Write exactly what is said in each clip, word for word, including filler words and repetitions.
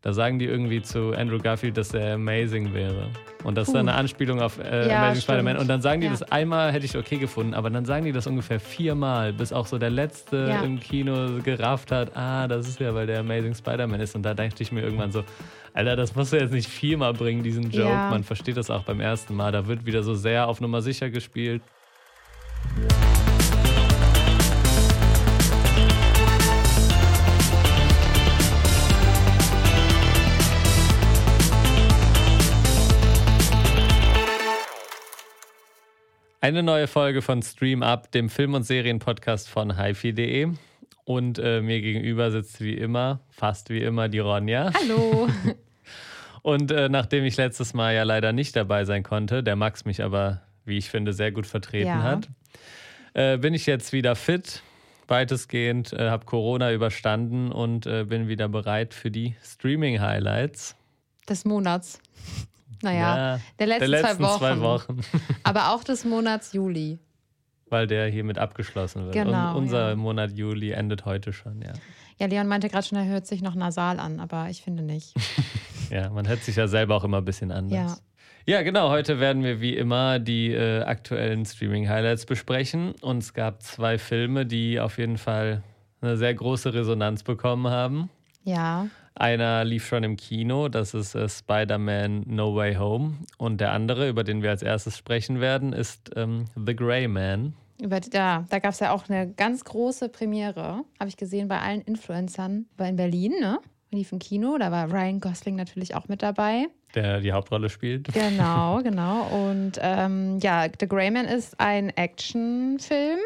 Da sagen die irgendwie zu Andrew Garfield, dass er amazing wäre. Und das ist uh. eine Anspielung auf äh, ja, Amazing Spider-Man. Und dann sagen die ja. das einmal, hätte ich okay gefunden, aber dann sagen die das ungefähr viermal, bis auch so der Letzte ja. im Kino gerafft hat, ah, das ist ja, weil der Amazing Spider-Man ist. Und da dachte ich mir irgendwann so, Alter, das musst du jetzt nicht viermal bringen, diesen Joke. Ja. Man versteht das auch beim ersten Mal. Da wird wieder so sehr auf Nummer sicher gespielt. Eine neue Folge von Stream Up, dem Film- und Serienpodcast von HiFi.de. Und äh, mir gegenüber sitzt wie immer, fast wie immer, die Ronja. Hallo. Und äh, nachdem ich letztes Mal ja leider nicht dabei sein konnte, der Max mich aber, wie ich finde, sehr gut vertreten ja. hat, äh, bin ich jetzt wieder fit, weitestgehend, äh, habe Corona überstanden und äh, bin wieder bereit für die Streaming-Highlights. Des Monats. Naja, ja, der, letzten der letzten zwei Wochen. Zwei Wochen. Aber auch des Monats Juli. Weil der hiermit abgeschlossen wird. Genau, und unser ja. Monat Juli endet heute schon, ja. Ja, Leon meinte gerade schon, er hört sich noch nasal an, aber ich finde nicht. Ja, man hört sich ja selber auch immer ein bisschen anders. Ja, ja genau, heute werden wir wie immer die äh, aktuellen Streaming-Highlights besprechen. Und es gab zwei Filme, die auf jeden Fall eine sehr große Resonanz bekommen haben. Ja. Einer lief schon im Kino, das ist äh, Spider-Man: No Way Home. Und der andere, über den wir als erstes sprechen werden, ist ähm, The Gray Man. Über, da da gab es ja auch eine ganz große Premiere, habe ich gesehen, bei allen Influencern in Berlin. Ne? Lief im Kino, da war Ryan Gosling natürlich auch mit dabei. Der die Hauptrolle spielt. Genau, genau. Und ähm, ja, The Gray Man ist ein Actionfilm.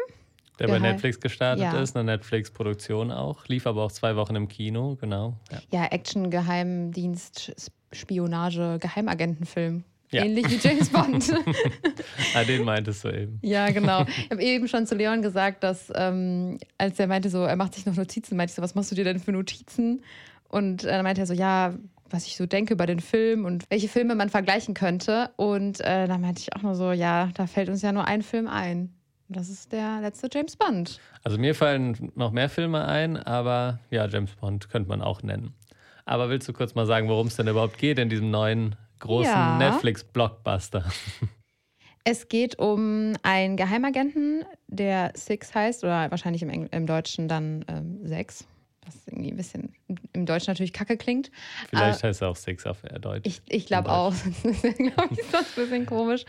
Der bei Netflix gestartet ja. ist, eine Netflix-Produktion auch, lief aber auch zwei Wochen im Kino, genau. Ja, ja Action, Geheimdienst, Spionage, Geheimagentenfilm. Ja. Ähnlich wie James Bond. Ah, den meintest du eben. Ja, genau. Ich habe eben schon zu Leon gesagt, dass, ähm, als er meinte, so, er macht sich noch Notizen, meinte ich so, was machst du dir denn für Notizen? Und dann meinte er so, ja, was ich so denke über den Film und welche Filme man vergleichen könnte. Und äh, dann meinte ich auch nur so, ja, da fällt uns ja nur ein Film ein. Das ist der letzte James Bond. Also mir fallen noch mehr Filme ein, aber ja, James Bond könnte man auch nennen. Aber willst du kurz mal sagen, worum es denn überhaupt geht in diesem neuen großen ja. Netflix-Blockbuster? Es geht um einen Geheimagenten, der Six heißt, oder wahrscheinlich im, Engl- im Deutschen dann ähm, Sechs. Was irgendwie ein bisschen im Deutschen natürlich kacke klingt. Vielleicht äh, heißt er auch Six auf Deutsch. Ich, ich glaube auch. Das ist, glaub ich, sonst ein bisschen komisch.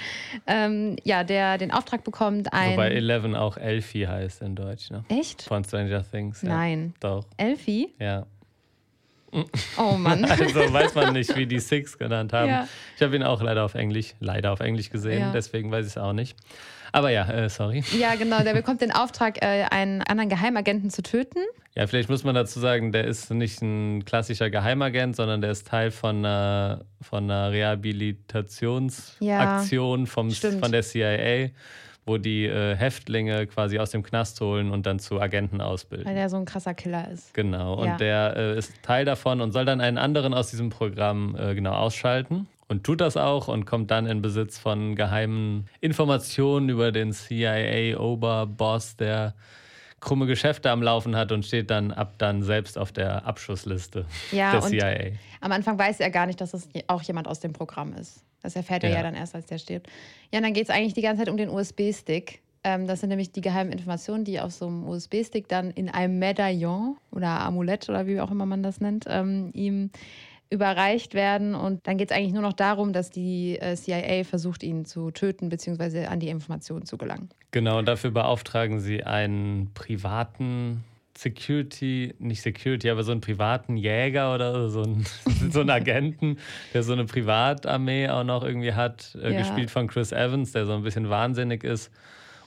Ähm, ja, der den Auftrag bekommt, ein... Wobei Eleven auch Elfie heißt in Deutsch, ne? Echt? Von Stranger Things. Ja. Nein. Doch. Elfie? Ja. Oh Mann. Also weiß man nicht, wie die Six genannt haben. Ja. Ich habe ihn auch leider auf Englisch, leider auf Englisch gesehen, ja. deswegen weiß ich es auch nicht. Aber ja, äh, sorry. Ja, genau, der bekommt den Auftrag, äh, einen anderen Geheimagenten zu töten. Ja, vielleicht muss man dazu sagen, der ist nicht ein klassischer Geheimagent, sondern der ist Teil von einer, von einer Rehabilitationsaktion ja, vom, von der C I A, wo die äh, Häftlinge quasi aus dem Knast holen und dann zu Agenten ausbilden. Weil der so ein krasser Killer ist. Genau, und ja. der äh, ist Teil davon und soll dann einen anderen aus diesem Programm äh, genau ausschalten. Und tut das auch und kommt dann in Besitz von geheimen Informationen über den C I A-Oberboss, der krumme Geschäfte am Laufen hat und steht dann ab dann selbst auf der Abschussliste ja, der C I A. Und am Anfang weiß er gar nicht, dass es auch jemand aus dem Programm ist. Das erfährt ja. er ja dann erst, als der stirbt. Ja, und dann geht es eigentlich die ganze Zeit um den U S B-Stick. Ähm, das sind nämlich die geheimen Informationen, die auf so einem U S B-Stick dann in einem Medaillon oder Amulett oder wie auch immer man das nennt, ähm, ihm überreicht werden und dann geht es eigentlich nur noch darum, dass die C I A versucht, ihn zu töten bzw. an die Informationen zu gelangen. Genau, und dafür beauftragen sie einen privaten Security, nicht Security, aber so einen privaten Jäger oder so einen, so einen Agenten, der so eine Privatarmee auch noch irgendwie hat, äh, ja. gespielt von Chris Evans, der so ein bisschen wahnsinnig ist.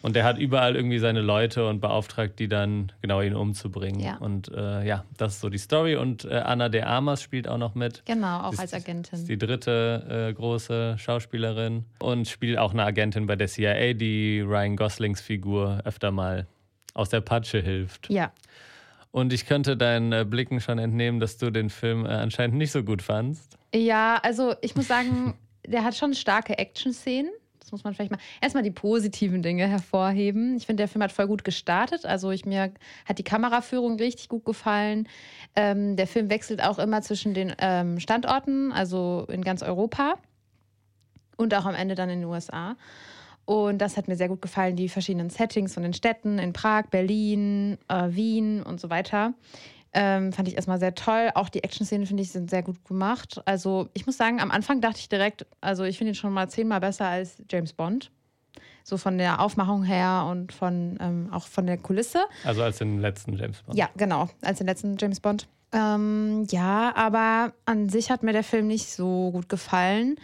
Und der hat überall irgendwie seine Leute und beauftragt die dann, genau, ihn umzubringen. Ja. Und äh, ja, das ist so die Story. Und äh, Anna de Armas spielt auch noch mit. Genau, auch ist, als Agentin. Ist die dritte äh, große Schauspielerin. Und spielt auch eine Agentin bei der C I A, die Ryan Goslings Figur öfter mal aus der Patsche hilft. Ja. Und ich könnte deinen äh, Blicken schon entnehmen, dass du den Film äh, anscheinend nicht so gut fandst. Ja, also ich muss sagen, der hat schon starke Action-Szenen. Das muss man vielleicht mal erstmal die positiven Dinge hervorheben. Ich finde, der Film hat voll gut gestartet. Also ich, mir hat die Kameraführung richtig gut gefallen. Ähm, der Film wechselt auch immer zwischen den ähm, Standorten, also in ganz Europa und auch am Ende dann in den U S A. Und das hat mir sehr gut gefallen, die verschiedenen Settings von den Städten in Prag, Berlin, äh, Wien und so weiter. Ähm, fand ich erstmal sehr toll. Auch die Action-Szenen, finde ich, sind sehr gut gemacht. Also ich muss sagen, am Anfang dachte ich direkt, also ich finde ihn schon mal zehnmal besser als James Bond. So von der Aufmachung her und von ähm, auch von der Kulisse. Also als den letzten James Bond. Ja, genau, als den letzten James Bond. Ähm, ja, aber an sich hat mir der Film nicht so gut gefallen.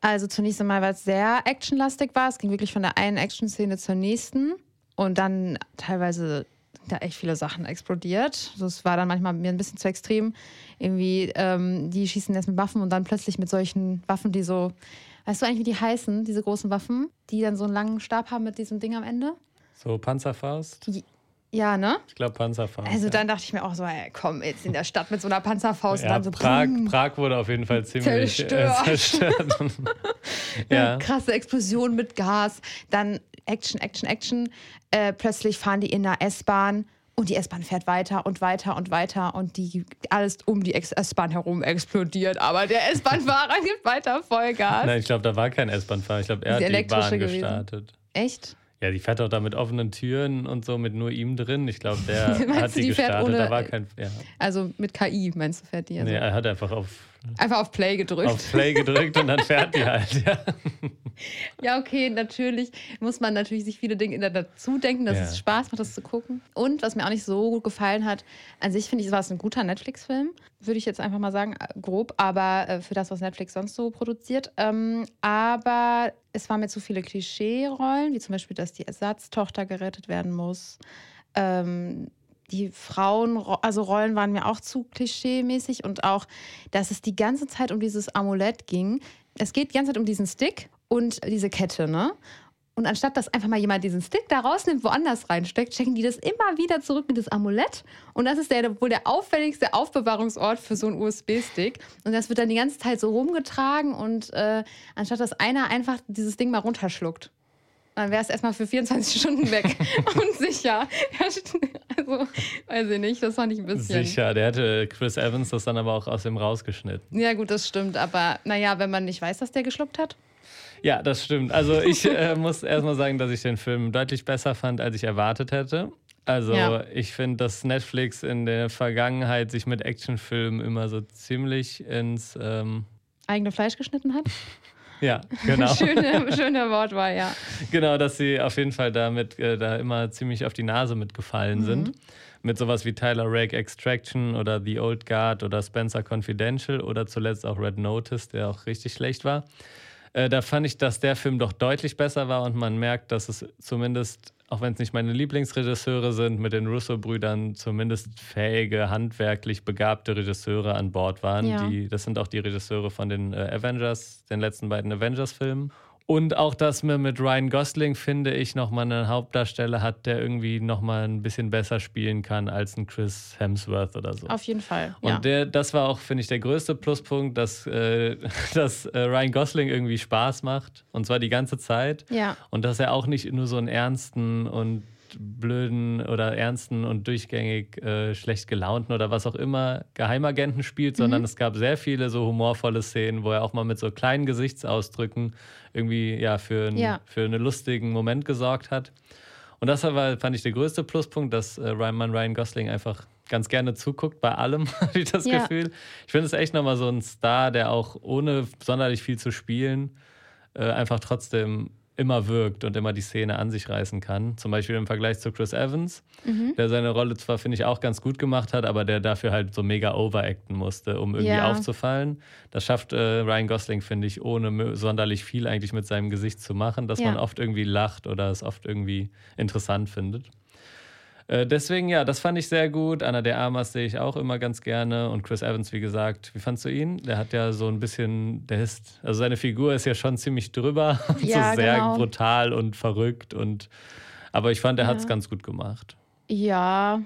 Also zunächst einmal, weil es sehr actionlastig war. Es ging wirklich von der einen Action-Szene zur nächsten. Und dann teilweise da echt viele Sachen explodiert. Also es war dann manchmal mir ein bisschen zu extrem. Irgendwie, ähm, die schießen erst mit Waffen und dann plötzlich mit solchen Waffen, die so, weißt du eigentlich, wie die heißen, diese großen Waffen, die dann so einen langen Stab haben mit diesem Ding am Ende? So Panzerfaust? Ja, ne? Ich glaube Panzerfaust. Also ja. Dann dachte ich mir auch so, ey, komm, jetzt in der Stadt mit so einer Panzerfaust. Ja, und dann so Prag, Prag wurde auf jeden Fall ziemlich zerstört. Äh, zerstört. Ja. Krasse Explosion mit Gas. Dann Action, Action, Action. Äh, plötzlich fahren die in einer S-Bahn und die S-Bahn fährt weiter und weiter und weiter und die alles um die S-Bahn herum explodiert. Aber der S-Bahn-Fahrer gibt weiter Vollgas. Nein, ich glaube, da war kein S-Bahn-Fahrer. Ich glaube, er hat die Bahn gestartet. Echt? Ja, die fährt auch da mit offenen Türen und so, mit nur ihm drin. Ich glaube, der hat die, die gestartet. Ohne, da war kein, ja. Also mit K I, meinst du, fährt die? Also? Nee, er hat einfach auf... Einfach auf Play gedrückt. Auf Play gedrückt und dann fährt die halt, ja. Ja, okay, natürlich muss man natürlich sich viele Dinge dazu denken, dass ja. es Spaß macht, das zu gucken. Und was mir auch nicht so gut gefallen hat, an sich finde ich, war es ein guter Netflix-Film, würde ich jetzt einfach mal sagen, grob, aber für das, was Netflix sonst so produziert. Aber es waren mir zu viele Klischee-Rollen, wie zum Beispiel, dass die Ersatztochter gerettet werden muss. Die Frauen, also Rollen waren mir auch zu klischee-mäßig und auch, dass es die ganze Zeit um dieses Amulett ging. Es geht die ganze Zeit um diesen Stick und diese Kette, ne? Und anstatt, dass einfach mal jemand diesen Stick da rausnimmt, woanders reinsteckt, checken die das immer wieder zurück mit das Amulett. Und das ist der, wohl der auffälligste Aufbewahrungsort für so einen U S B-Stick. Und das wird dann die ganze Zeit so rumgetragen und äh, anstatt, dass einer einfach dieses Ding mal runterschluckt. Dann wäre es erstmal für vierundzwanzig Stunden weg und sicher. Also, weiß ich nicht, das fand ich ein bisschen... Sicher, der hätte Chris Evans das dann aber auch aus dem rausgeschnitten. Ja gut, das stimmt, aber naja, wenn man nicht weiß, dass der geschluckt hat. Ja, das stimmt. Also ich äh, muss erstmal sagen, dass ich den Film deutlich besser fand, als ich erwartet hätte. Also ja. Ich finde, dass Netflix in der Vergangenheit sich mit Actionfilmen immer so ziemlich ins... Ähm eigene Fleisch geschnitten hat? Ja, genau. Schöne, schöne Wortwahl, ja. Genau, dass sie auf jeden Fall damit äh, da immer ziemlich auf die Nase mitgefallen mhm. sind. Mit sowas wie Tyler Rake Extraction oder The Old Guard oder Spencer Confidential oder zuletzt auch Red Notice, der auch richtig schlecht war. Äh, da fand ich, dass der Film doch deutlich besser war und man merkt, dass es zumindest, auch wenn es nicht meine Lieblingsregisseure sind, mit den Russo-Brüdern zumindest fähige, handwerklich begabte Regisseure an Bord waren. Ja. Die, das sind auch die Regisseure von den Avengers, den letzten beiden Avengers-Filmen. Und auch, dass man mit Ryan Gosling, finde ich, nochmal einen Hauptdarsteller hat, der irgendwie nochmal ein bisschen besser spielen kann als ein Chris Hemsworth oder so. Auf jeden Fall, und ja. der, das war auch, finde ich, der größte Pluspunkt, dass, äh, dass äh, Ryan Gosling irgendwie Spaß macht. Und zwar die ganze Zeit. Ja. Und dass er auch nicht nur so einen ernsten und blöden oder ernsten und durchgängig äh, schlecht gelaunten oder was auch immer Geheimagenten spielt, sondern mhm. es gab sehr viele so humorvolle Szenen, wo er auch mal mit so kleinen Gesichtsausdrücken irgendwie ja für, ein, ja. für einen lustigen Moment gesorgt hat. Und das war, fand ich, der größte Pluspunkt, dass äh, Ryan, Ryan Gosling einfach ganz gerne zuguckt bei allem, habe ich das ja. Gefühl. Ich finde es echt nochmal so ein Star, der auch ohne sonderlich viel zu spielen äh, einfach trotzdem immer wirkt und immer die Szene an sich reißen kann. Zum Beispiel im Vergleich zu Chris Evans, mhm. der seine Rolle zwar, finde ich, auch ganz gut gemacht hat, aber der dafür halt so mega overacten musste, um irgendwie ja. aufzufallen. Das schafft äh, Ryan Gosling, finde ich, ohne sonderlich viel eigentlich mit seinem Gesicht zu machen, dass ja. man oft irgendwie lacht oder es oft irgendwie interessant findet. Äh, deswegen, ja, das fand ich sehr gut. Anna de Armas sehe ich auch immer ganz gerne. Und Chris Evans, wie gesagt, wie fandst du ihn? Der hat ja so ein bisschen, der ist, also seine Figur ist ja schon ziemlich drüber. Ja, so sehr genau. brutal und verrückt. Und, aber ich fand, er ja. hat es ganz gut gemacht. Ja,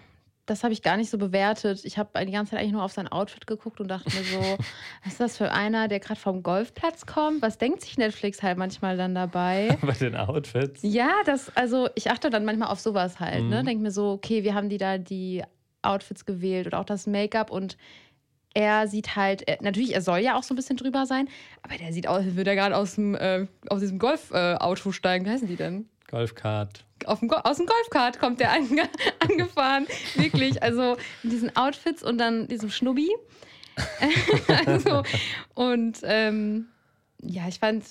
das habe ich gar nicht so bewertet. Ich habe die ganze Zeit eigentlich nur auf sein Outfit geguckt und dachte mir so, was ist das für einer, der gerade vom Golfplatz kommt? Was denkt sich Netflix halt manchmal dann dabei? Bei den Outfits? Ja, das, also ich achte dann manchmal auf sowas halt. Mhm. Ne? Denke mir so, okay, wir haben die da die Outfits gewählt und auch das Make-up und er sieht halt, er, natürlich, er soll ja auch so ein bisschen drüber sein, aber der sieht aus, als würde er gerade aus, äh, aus diesem Golfauto äh, steigen. Wie heißen die denn? Golfkart. Auf dem Go- aus dem Golfkart kommt der ange- angefahren. Wirklich, also in diesen Outfits und dann diesem Schnubbi. Also, und ähm, ja, ich fand,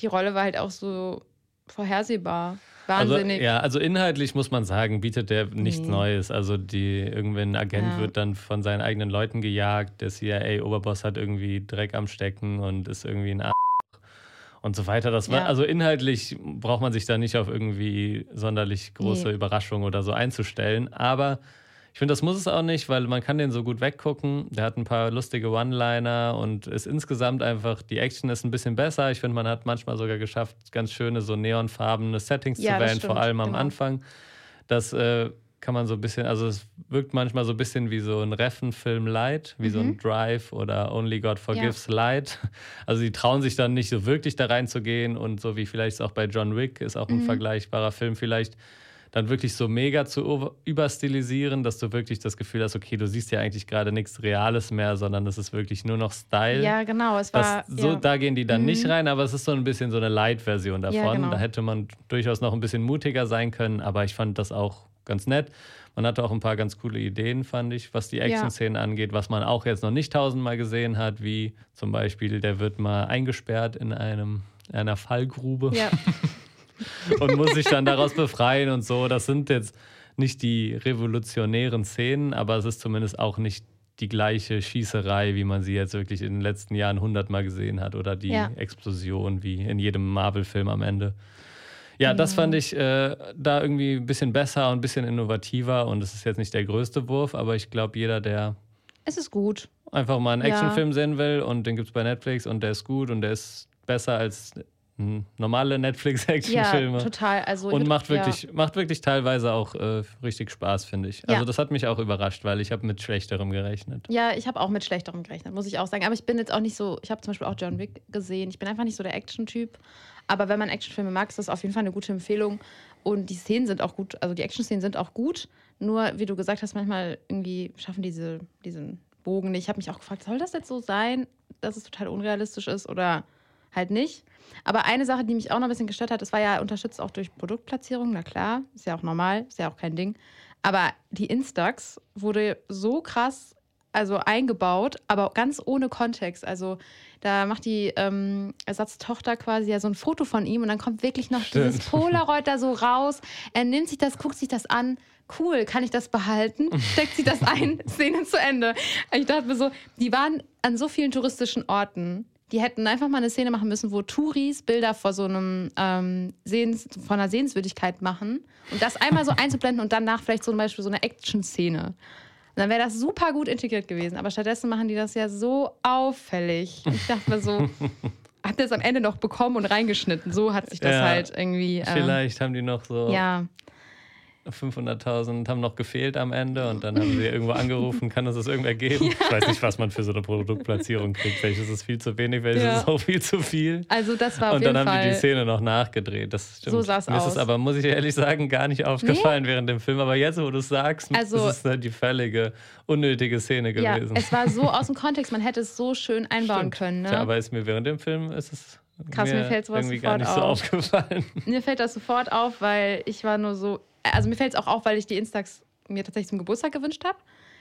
die Rolle war halt auch so vorhersehbar. Wahnsinnig. Also, ja, also inhaltlich muss man sagen, bietet der nichts nee. Neues. Also die irgendwie ein Agent ja. wird dann von seinen eigenen Leuten gejagt, der C I A-Oberboss hat irgendwie Dreck am Stecken und ist irgendwie ein A** und so weiter. Das war, ja. Also inhaltlich braucht man sich da nicht auf irgendwie sonderlich große nee. Überraschungen oder so einzustellen. Aber ich finde, das muss es auch nicht, weil man kann den so gut weggucken. Der hat ein paar lustige One-Liner und ist insgesamt einfach, die Action ist ein bisschen besser. Ich finde, man hat manchmal sogar geschafft, ganz schöne so neonfarbene Settings ja, zu wählen, vor allem am genau. Anfang. Das äh, kann man so ein bisschen, also es wirkt manchmal so ein bisschen wie so ein Reffen-Film Light, wie mhm. so ein Drive oder Only God Forgives ja. Light. Also die trauen sich dann nicht so wirklich da reinzugehen und so wie vielleicht auch bei John Wick ist auch ein mhm. vergleichbarer Film vielleicht, dann wirklich so mega zu überstilisieren, dass du wirklich das Gefühl hast, okay, du siehst ja eigentlich gerade nichts Reales mehr, sondern das ist wirklich nur noch Style. Ja, genau. Es war, das, so, ja. Da gehen die dann mhm. nicht rein, aber es ist so ein bisschen so eine Light-Version davon. Ja, genau. Da hätte man durchaus noch ein bisschen mutiger sein können, aber ich fand das auch ganz nett. Man hatte auch ein paar ganz coole Ideen, fand ich, was die Action-Szenen ja. angeht, was man auch jetzt noch nicht tausendmal gesehen hat, wie zum Beispiel, der wird mal eingesperrt in einem, einer Fallgrube. Ja. und muss sich dann daraus befreien und so. Das sind jetzt nicht die revolutionären Szenen, aber es ist zumindest auch nicht die gleiche Schießerei, wie man sie jetzt wirklich in den letzten Jahren hundertmal gesehen hat oder die ja. Explosion wie in jedem Marvel-Film am Ende. Ja, mhm. das fand ich äh, da irgendwie ein bisschen besser und ein bisschen innovativer und es ist jetzt nicht der größte Wurf, aber ich glaube, jeder, der... Es ist gut. ...einfach mal einen ja. Actionfilm sehen will und den gibt's bei Netflix und der ist gut und der ist besser als... normale Netflix-Action-Filme. Ja, total. Also, und macht wirklich, ja. macht wirklich teilweise auch äh, richtig Spaß, finde ich. Also ja. das hat mich auch überrascht, weil ich habe mit Schlechterem gerechnet. Ja, ich habe auch mit Schlechterem gerechnet, muss ich auch sagen. Aber ich bin jetzt auch nicht so, ich habe zum Beispiel auch John Wick gesehen. Ich bin einfach nicht so der Action-Typ. Aber wenn man Actionfilme mag, ist das auf jeden Fall eine gute Empfehlung. Und die Szenen sind auch gut, also die Action-Szenen sind auch gut. Nur, wie du gesagt hast, manchmal irgendwie schaffen diese diesen Bogen nicht. Ich habe mich auch gefragt, soll das jetzt so sein, dass es total unrealistisch ist oder halt nicht? Aber eine Sache, die mich auch noch ein bisschen gestört hat, das war ja unterstützt auch durch Produktplatzierung, na klar, ist ja auch normal, ist ja auch kein Ding. Aber die Instax wurde so krass also eingebaut, aber ganz ohne Kontext. Also da macht die ähm, Ersatztochter quasi ja so ein Foto von ihm und dann kommt wirklich noch Stimmt. dieses Polaroid da so raus. Er nimmt sich das, guckt sich das an. Cool, kann ich das behalten? Steckt sie das ein, Szene zu Ende. Ich dachte mir so, die waren an so vielen touristischen Orten. Die hätten einfach mal eine Szene machen müssen, wo Touris Bilder vor so einem ähm, Sehens, von einer Sehenswürdigkeit machen und das einmal so einzublenden und danach vielleicht zum Beispiel so eine Action-Szene. Und dann wäre das super gut integriert gewesen. Aber stattdessen machen die das ja so auffällig. Ich dachte mir so, habt ihr das am Ende noch bekommen und reingeschnitten? So hat sich das ja, halt irgendwie... Ähm, vielleicht haben die noch so... Ja. fünfhunderttausend haben noch gefehlt am Ende und dann haben sie irgendwo angerufen, kann das das irgendwer geben? Ja. Ich weiß nicht, was man für so eine Produktplatzierung kriegt. Welches ist viel zu wenig, welches ja. ist auch viel zu viel. Also das war auf und jeden Fall. Und dann haben die die Szene noch nachgedreht. Das stimmt. So sah es aus. Mir ist es aber, muss ich ehrlich sagen, gar nicht aufgefallen nee. während dem Film. Aber jetzt, wo du es sagst, also, ist es halt die völlige, unnötige Szene gewesen. Ja, es war so aus dem Kontext. Man hätte es so schön einbauen stimmt. können. Ne? Ja, aber ist mir während dem Film ist es... Krass, mir, mir fällt sowas irgendwie sofort gar nicht so auf. aufgefallen. Mir fällt das sofort auf, weil ich war nur so... Also mir fällt es auch auf, weil ich die Instax mir tatsächlich zum Geburtstag gewünscht habe.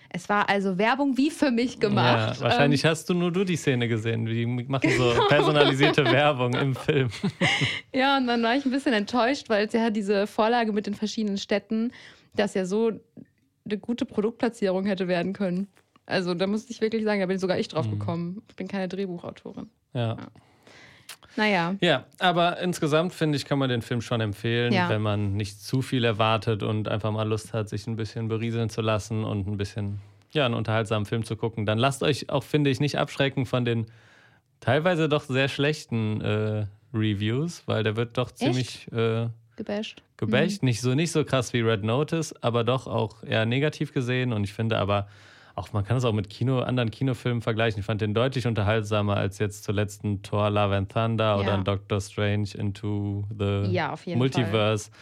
Es war also Werbung wie für mich gemacht. Ja, wahrscheinlich ähm, hast du nur du die Szene gesehen. Die machen so genau. personalisierte Werbung im Film. Ja, und dann war ich ein bisschen enttäuscht, weil es ja diese Vorlage mit den verschiedenen Städten, das ja so eine gute Produktplatzierung hätte werden können. Also da muss ich wirklich sagen, da bin sogar ich drauf gekommen. Ich bin keine Drehbuchautorin. Ja. ja. Naja. Ja, aber insgesamt, finde ich, kann man den Film schon empfehlen, ja. wenn man nicht zu viel erwartet und einfach mal Lust hat, sich ein bisschen berieseln zu lassen und ein bisschen, ja, einen unterhaltsamen Film zu gucken. Dann lasst euch auch, finde ich, nicht abschrecken von den teilweise doch sehr schlechten äh, Reviews, weil der wird doch ziemlich äh, Gebasht. Gebasht, mhm. nicht so nicht so krass wie Red Notice, aber doch auch eher negativ gesehen. Und ich finde aber, auch man kann es auch mit Kino, anderen Kinofilmen vergleichen. Ich fand den deutlich unterhaltsamer als jetzt zuletzt ein Thor: Love and Thunder ja. oder ein Doctor Strange into the ja, auf jeden Multiverse. Fall.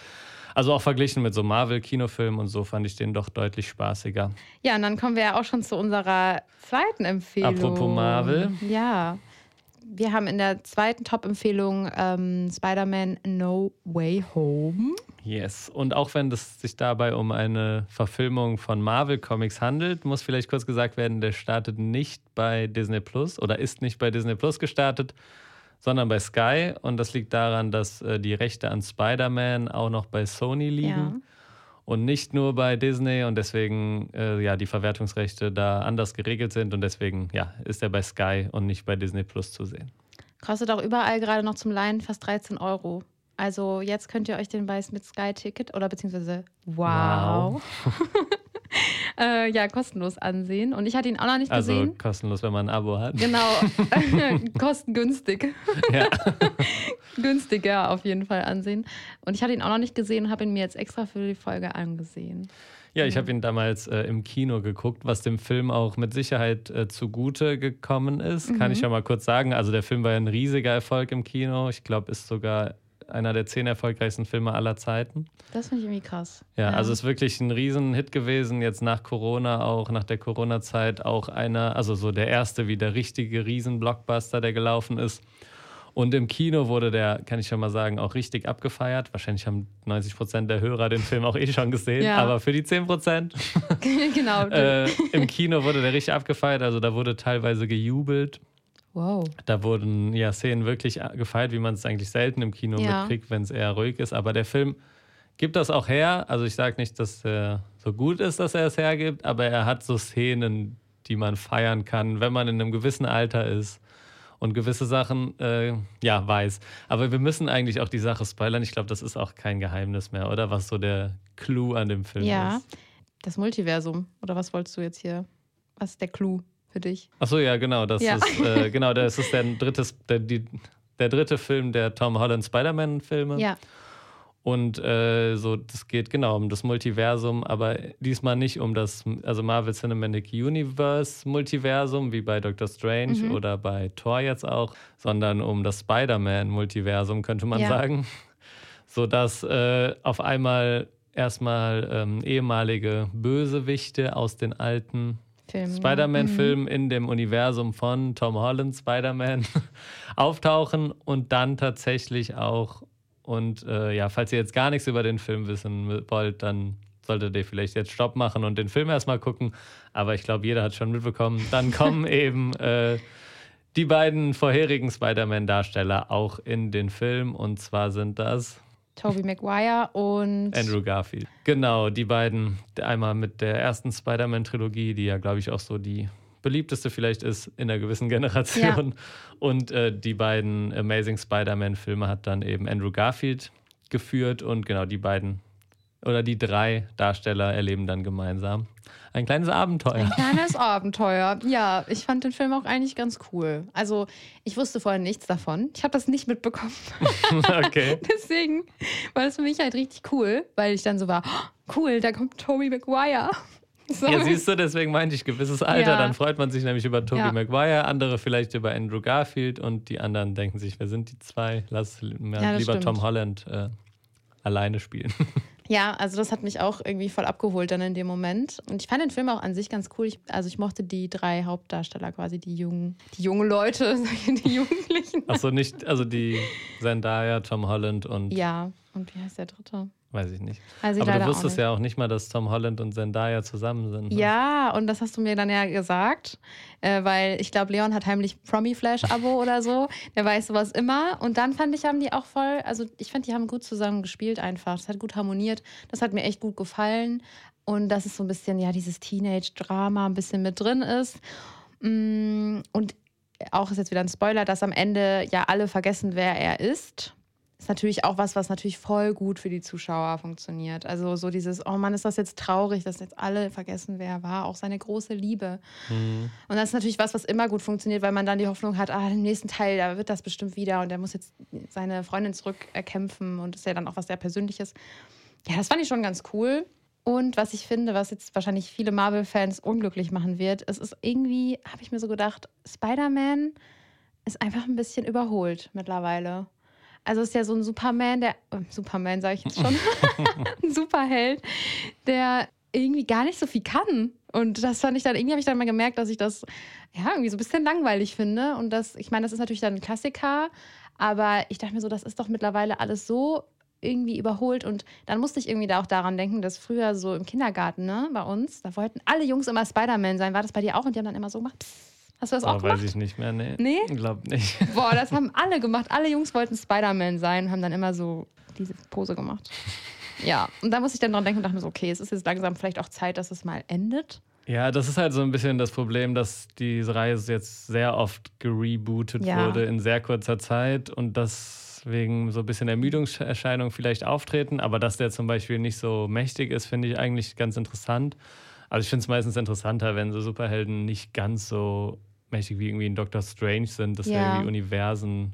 Also auch verglichen mit so Marvel-Kinofilmen und so fand ich den doch deutlich spaßiger. Ja, und dann kommen wir ja auch schon zu unserer zweiten Empfehlung. Apropos Marvel. Ja, wir haben in der zweiten Top-Empfehlung ähm, Spider-Man: No Way Home. Yes, und auch wenn es sich dabei um eine Verfilmung von Marvel-Comics handelt, muss vielleicht kurz gesagt werden, der startet nicht bei Disney Plus oder ist nicht bei Disney Plus gestartet, sondern bei Sky. Und das liegt daran, dass äh, die Rechte an Spider-Man auch noch bei Sony liegen ja. und nicht nur bei Disney. Und deswegen äh, ja die Verwertungsrechte da anders geregelt sind. Und deswegen ja ist er bei Sky und nicht bei Disney Plus zu sehen. Kostet auch überall gerade noch zum Leihen fast dreizehn Euro. Also jetzt könnt ihr euch den bei mit Sky-Ticket oder beziehungsweise wow. wow. Äh, ja, kostenlos ansehen. Und ich hatte ihn auch noch nicht also gesehen. Also kostenlos, wenn man ein Abo hat. Genau, kostengünstig. Ja. Günstig, ja, auf jeden Fall ansehen. Und ich hatte ihn auch noch nicht gesehen und habe ihn mir jetzt extra für die Folge angesehen. Ja, ich habe ihn damals äh, im Kino geguckt, was dem Film auch mit Sicherheit äh, zugute gekommen ist. Mhm. Kann ich ja mal kurz sagen. Also der Film war ein riesiger Erfolg im Kino. Ich glaube, ist sogar einer der zehn erfolgreichsten Filme aller Zeiten. Das finde ich irgendwie krass. Ja, ja, also ist wirklich ein Riesenhit gewesen, jetzt nach Corona auch, nach der Corona-Zeit auch einer, also so der erste wie der richtige Riesen-Blockbuster, der gelaufen ist. Und im Kino wurde der, kann ich schon mal sagen, auch richtig abgefeiert. Wahrscheinlich haben neunzig Prozent der Hörer den Film auch eh schon gesehen, ja. aber für die zehn Prozent genau, äh, im Kino wurde der richtig abgefeiert, also da wurde teilweise gejubelt. Wow. Da wurden ja Szenen wirklich gefeiert, wie man es eigentlich selten im Kino ja. mitkriegt, wenn es eher ruhig ist. Aber der Film gibt das auch her. Also ich sage nicht, dass er so gut ist, dass er es hergibt, aber er hat so Szenen, die man feiern kann, wenn man in einem gewissen Alter ist und gewisse Sachen äh, ja, weiß. Aber wir müssen eigentlich auch die Sache spoilern. Ich glaube, das ist auch kein Geheimnis mehr, oder? Was so der Clou an dem Film ja. ist. Ja, das Multiversum. Oder was wolltest du jetzt hier? Was ist der Clou? Für dich. Achso, ja, genau. Das ja. ist äh, genau, das ist der, drittes, der, die, der dritte Film der Tom Holland Spider-Man-Filme. Ja. Und äh, so, das geht genau um das Multiversum, aber diesmal nicht um das, also Marvel Cinematic Universe Multiversum, wie bei Doctor Strange mhm. oder bei Thor jetzt auch, sondern um das Spider-Man-Multiversum, könnte man ja. sagen. Sodass äh, auf einmal erstmal ähm, ehemalige Bösewichte aus den alten Film, Spider-Man-Film ja. mhm. in dem Universum von Tom Holland Spider-Man auftauchen und dann tatsächlich auch, und äh, ja, falls ihr jetzt gar nichts über den Film wissen wollt, dann solltet ihr vielleicht jetzt Stopp machen und den Film erstmal gucken, aber ich glaube, jeder hat schon mitbekommen, dann kommen eben äh, die beiden vorherigen Spider-Man-Darsteller auch in den Film, und zwar sind das Tobey Maguire und Andrew Garfield. Genau, die beiden. Einmal mit der ersten Spider-Man-Trilogie, die ja, glaube ich, auch so die beliebteste vielleicht ist in einer gewissen Generation. Ja. Und äh, die beiden Amazing Spider-Man-Filme hat dann eben Andrew Garfield geführt. Und genau, die beiden oder die drei Darsteller erleben dann gemeinsam ein kleines Abenteuer. Ein kleines Abenteuer. Ja, ich fand den Film auch eigentlich ganz cool. Also, ich wusste vorher nichts davon. Ich habe das nicht mitbekommen. Okay. Deswegen war das für mich halt richtig cool, weil ich dann so war, oh, cool, da kommt Tobey Maguire. So. Ja, siehst du, deswegen meinte ich gewisses Alter. Ja. Dann freut man sich nämlich über Tobey ja. Maguire, andere vielleicht über Andrew Garfield und die anderen denken sich, wer sind die zwei? Lass ja, lieber stimmt. Tom Holland äh, alleine spielen. Ja, also das hat mich auch irgendwie voll abgeholt dann in dem Moment. Und ich fand den Film auch an sich ganz cool. Ich, also ich mochte die drei Hauptdarsteller quasi, die jungen, die jungen Leute, die Jugendlichen. Achso, nicht, also die Zendaya, Tom Holland und... Ja, und wie heißt der dritte? Weiß ich nicht. Also aber du wusstest auch ja auch nicht mal, dass Tom Holland und Zendaya zusammen sind. Ne? Ja, und das hast du mir dann ja gesagt, äh, weil ich glaube, Leon hat heimlich Promi-Flash-Abo oder so. Der weiß sowas immer. Und dann fand ich, haben die auch voll, also ich fand, die haben gut zusammen gespielt einfach. Das hat gut harmoniert. Das hat mir echt gut gefallen. Und dass es so ein bisschen, ja, dieses Teenage-Drama ein bisschen mit drin ist. Und auch ist jetzt wieder ein Spoiler, dass am Ende ja alle vergessen, wer er ist. ist natürlich auch was, was natürlich voll gut für die Zuschauer funktioniert. Also so dieses, oh Mann, ist das jetzt traurig, dass jetzt alle vergessen, wer er war, auch seine große Liebe. Mhm. Und das ist natürlich was, was immer gut funktioniert, weil man dann die Hoffnung hat, ah, im nächsten Teil, da wird das bestimmt wieder und der muss jetzt seine Freundin zurückerkämpfen und ist ja dann auch was sehr Persönliches. Ja, das fand ich schon ganz cool. Und was ich finde, was jetzt wahrscheinlich viele Marvel-Fans unglücklich machen wird, es ist irgendwie, habe ich mir so gedacht, Spider-Man ist einfach ein bisschen überholt mittlerweile. Also ist ja so ein Superman, der, äh, Superman sage ich jetzt schon, ein Superheld, der irgendwie gar nicht so viel kann. Und das fand ich dann, irgendwie habe ich dann mal gemerkt, dass ich das ja irgendwie so ein bisschen langweilig finde. Und das, ich meine, das ist natürlich dann ein Klassiker, aber ich dachte mir so, das ist doch mittlerweile alles so irgendwie überholt. Und dann musste ich irgendwie da auch daran denken, dass früher so im Kindergarten, ne, bei uns, da wollten alle Jungs immer Spider-Man sein. War das bei dir auch? Und die haben dann immer so gemacht, pssst. Hast du das oh, auch gemacht? Weiß ich nicht mehr, nee. Nee? Ich glaub nicht. Boah, das haben alle gemacht. Alle Jungs wollten Spider-Man sein, haben dann immer so diese Pose gemacht. Ja, und da musste ich dann dran denken und dachte mir so, okay, es ist jetzt langsam vielleicht auch Zeit, dass es mal endet. Ja, das ist halt so ein bisschen das Problem, dass diese Reihe jetzt sehr oft gerebootet ja. wurde in sehr kurzer Zeit und deswegen so ein bisschen Ermüdungserscheinungen vielleicht auftreten. Aber dass der zum Beispiel nicht so mächtig ist, finde ich eigentlich ganz interessant. Also ich finde es meistens interessanter, wenn so Superhelden nicht ganz so mächtig wie irgendwie ein Doctor Strange sind, dass ja. er irgendwie Universen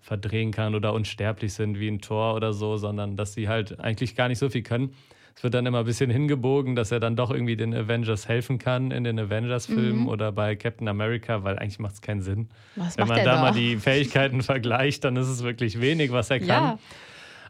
verdrehen kann oder unsterblich sind wie ein Thor oder so, sondern dass sie halt eigentlich gar nicht so viel können. Es wird dann immer ein bisschen hingebogen, dass er dann doch irgendwie den Avengers helfen kann in den Avengers-Filmen mhm. oder bei Captain America, weil eigentlich macht es keinen Sinn. Was wenn man da doch? mal die Fähigkeiten vergleicht, dann ist es wirklich wenig, was er kann. Ja.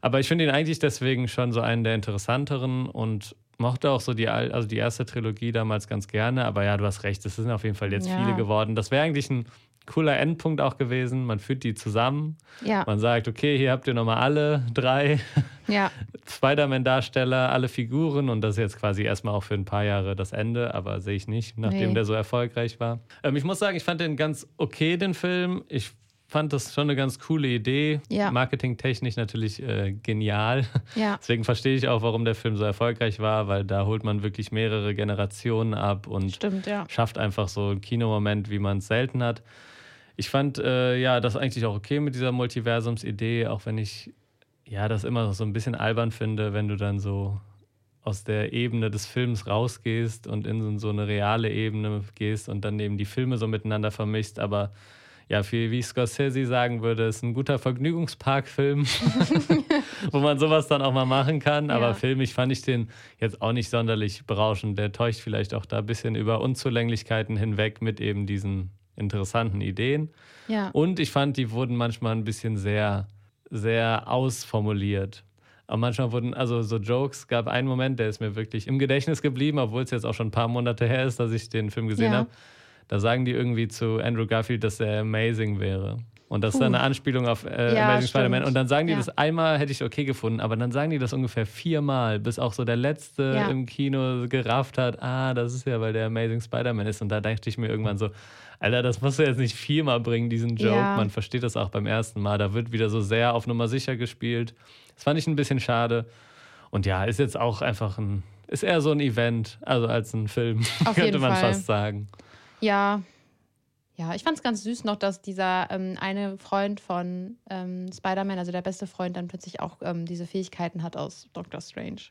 Aber ich finde ihn eigentlich deswegen schon so einen der interessanteren und mochte auch so die, also die erste Trilogie damals ganz gerne. Aber ja, du hast recht, es sind auf jeden Fall jetzt ja. viele geworden. Das wäre eigentlich ein cooler Endpunkt auch gewesen. Man führt die zusammen. Ja. Man sagt, okay, hier habt ihr nochmal alle drei ja. Spider-Man-Darsteller, alle Figuren. Und das ist jetzt quasi erstmal auch für ein paar Jahre das Ende. Aber sehe ich nicht, nachdem nee. der so erfolgreich war. Ähm, ich muss sagen, ich fand den ganz okay, den Film. Ich fand das schon eine ganz coole Idee. Ja. Marketingtechnisch natürlich äh, genial. Ja. Deswegen verstehe ich auch, warum der Film so erfolgreich war, weil da holt man wirklich mehrere Generationen ab und Stimmt, ja. schafft einfach so einen Kinomoment, wie man es selten hat. Ich fand äh, ja das eigentlich auch okay mit dieser Multiversums-Idee, auch wenn ich ja das immer so ein bisschen albern finde, wenn du dann so aus der Ebene des Films rausgehst und in so eine reale Ebene gehst und dann eben die Filme so miteinander vermischst, aber ja, viel, wie Scorsese sagen würde, ist ein guter Vergnügungsparkfilm, wo man sowas dann auch mal machen kann. Aber ja. filmisch fand ich den jetzt auch nicht sonderlich berauschend. Der täuscht vielleicht auch da ein bisschen über Unzulänglichkeiten hinweg mit eben diesen interessanten Ideen. Ja. Und ich fand, die wurden manchmal ein bisschen sehr, sehr ausformuliert. Aber manchmal wurden, also so Jokes, gab einen Moment, der ist mir wirklich im Gedächtnis geblieben, obwohl es jetzt auch schon ein paar Monate her ist, dass ich den Film gesehen ja. habe. Da sagen die irgendwie zu Andrew Garfield, dass er amazing wäre. Und das ist dann eine Anspielung auf äh, ja, Amazing stimmt. Spider-Man. Und dann sagen die ja. das einmal, hätte ich okay gefunden, aber dann sagen die das ungefähr viermal, bis auch so der Letzte ja. im Kino gerafft hat, ah, das ist ja, weil der Amazing Spider-Man ist. Und da dachte ich mir irgendwann so, Alter, das musst du jetzt nicht viermal bringen, diesen Joke. Ja. Man versteht das auch beim ersten Mal. Da wird wieder so sehr auf Nummer sicher gespielt. Das fand ich ein bisschen schade. Und ja, ist jetzt auch einfach ein, ist eher so ein Event, also als ein Film, könnte man fast sagen. Ja, ja, ich fand es ganz süß noch, dass dieser ähm, eine Freund von ähm, Spider-Man, also der beste Freund, dann plötzlich auch ähm, diese Fähigkeiten hat aus Doctor Strange.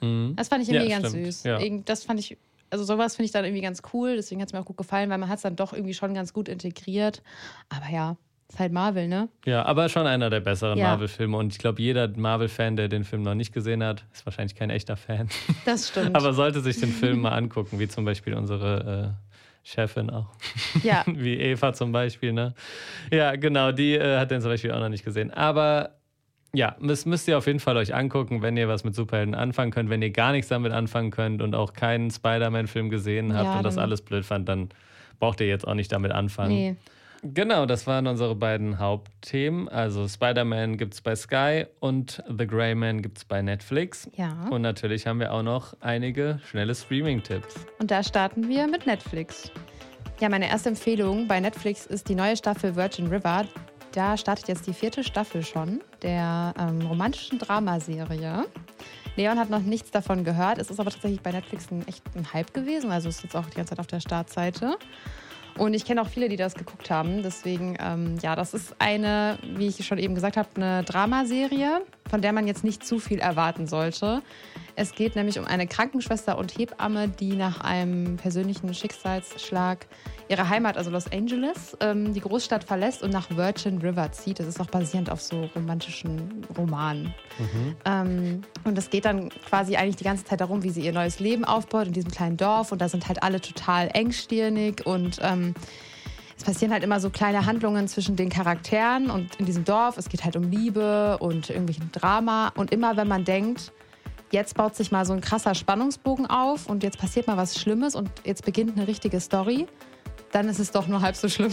Mhm. Das fand ich irgendwie ja, ganz stimmt. süß. Ja. Das fand ich, also sowas finde ich dann irgendwie ganz cool, deswegen hat es mir auch gut gefallen, weil man hat es dann doch irgendwie schon ganz gut integriert. Aber ja, ist halt Marvel, ne? Ja, aber schon einer der besseren ja. Marvel-Filme. Und ich glaube, jeder Marvel-Fan, der den Film noch nicht gesehen hat, ist wahrscheinlich kein echter Fan. Das stimmt. Aber sollte sich den Film mal angucken, wie zum Beispiel unsere Äh, Chefin auch. Ja. Wie Eva zum Beispiel, ne? Ja, genau, die äh, hat den zum Beispiel auch noch nicht gesehen. Aber ja, müsst, müsst ihr auf jeden Fall euch angucken, wenn ihr was mit Superhelden anfangen könnt, wenn ihr gar nichts damit anfangen könnt und auch keinen Spider-Man-Film gesehen habt ja, und das alles blöd fand, dann braucht ihr jetzt auch nicht damit anfangen. Nee. Genau, das waren unsere beiden Hauptthemen. Also Spider-Man gibt's bei Sky und The Gray Man gibt's bei Netflix. Ja. Und natürlich haben wir auch noch einige schnelle Streaming-Tipps. Und da starten wir mit Netflix. Ja, meine erste Empfehlung bei Netflix ist die neue Staffel Virgin River. Da startet jetzt die vierte Staffel schon, der ähm, romantischen Dramaserie. Leon hat noch nichts davon gehört. Es ist aber tatsächlich bei Netflix ein echt ein Hype gewesen. Also es ist jetzt auch die ganze Zeit auf der Startseite. Und ich kenne auch viele, die das geguckt haben. Deswegen, ähm, ja, das ist eine, wie ich schon eben gesagt habe, eine Dramaserie, von der man jetzt nicht zu viel erwarten sollte. Es geht nämlich um eine Krankenschwester und Hebamme, die nach einem persönlichen Schicksalsschlag ihre Heimat, also Los Angeles, ähm, die Großstadt verlässt und nach Virgin River zieht. Das ist auch basierend auf so romantischen Romanen. Mhm. Ähm, und es geht dann quasi eigentlich die ganze Zeit darum, wie sie ihr neues Leben aufbaut in diesem kleinen Dorf. Und da sind halt alle total engstirnig und ähm, es passieren halt immer so kleine Handlungen zwischen den Charakteren und in diesem Dorf. Es geht halt um Liebe und irgendwelchen Drama. Und immer, wenn man denkt, jetzt baut sich mal so ein krasser Spannungsbogen auf und jetzt passiert mal was Schlimmes und jetzt beginnt eine richtige Story, dann ist es doch nur halb so schlimm.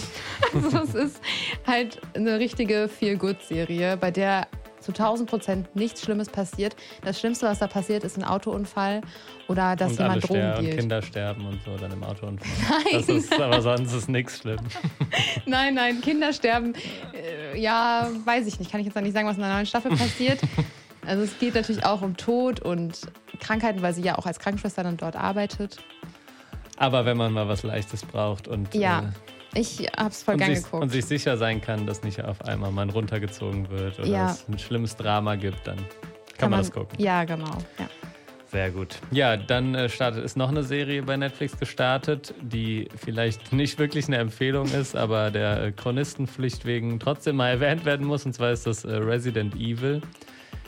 Also es ist halt eine richtige Feel-Good-Serie, bei der zu tausend Prozent nichts Schlimmes passiert. Das Schlimmste, was da passiert, ist ein Autounfall oder dass und jemand Drogen dealt. Und Kinder sterben und so dann im Autounfall. Nein. Das ist, aber sonst ist nichts schlimm. Nein, nein, Kinder sterben, äh, ja, weiß ich nicht. Kann ich jetzt noch nicht sagen, was in der neuen Staffel passiert. Also es geht natürlich auch um Tod und Krankheiten, weil sie ja auch als Krankenschwester dann dort arbeitet. Aber wenn man mal was Leichtes braucht und ja, äh, ich hab's voll gern sich, geguckt. Und sich sicher sein kann, dass nicht auf einmal man runtergezogen wird oder ja. es ein schlimmes Drama gibt, dann kann, kann man, man das gucken. Ja, genau. Ja. Sehr gut. Ja, dann startet, ist noch eine Serie bei Netflix gestartet, die vielleicht nicht wirklich eine Empfehlung ist, aber der Chronistenpflicht wegen trotzdem mal erwähnt werden muss. Und zwar ist das Resident Evil.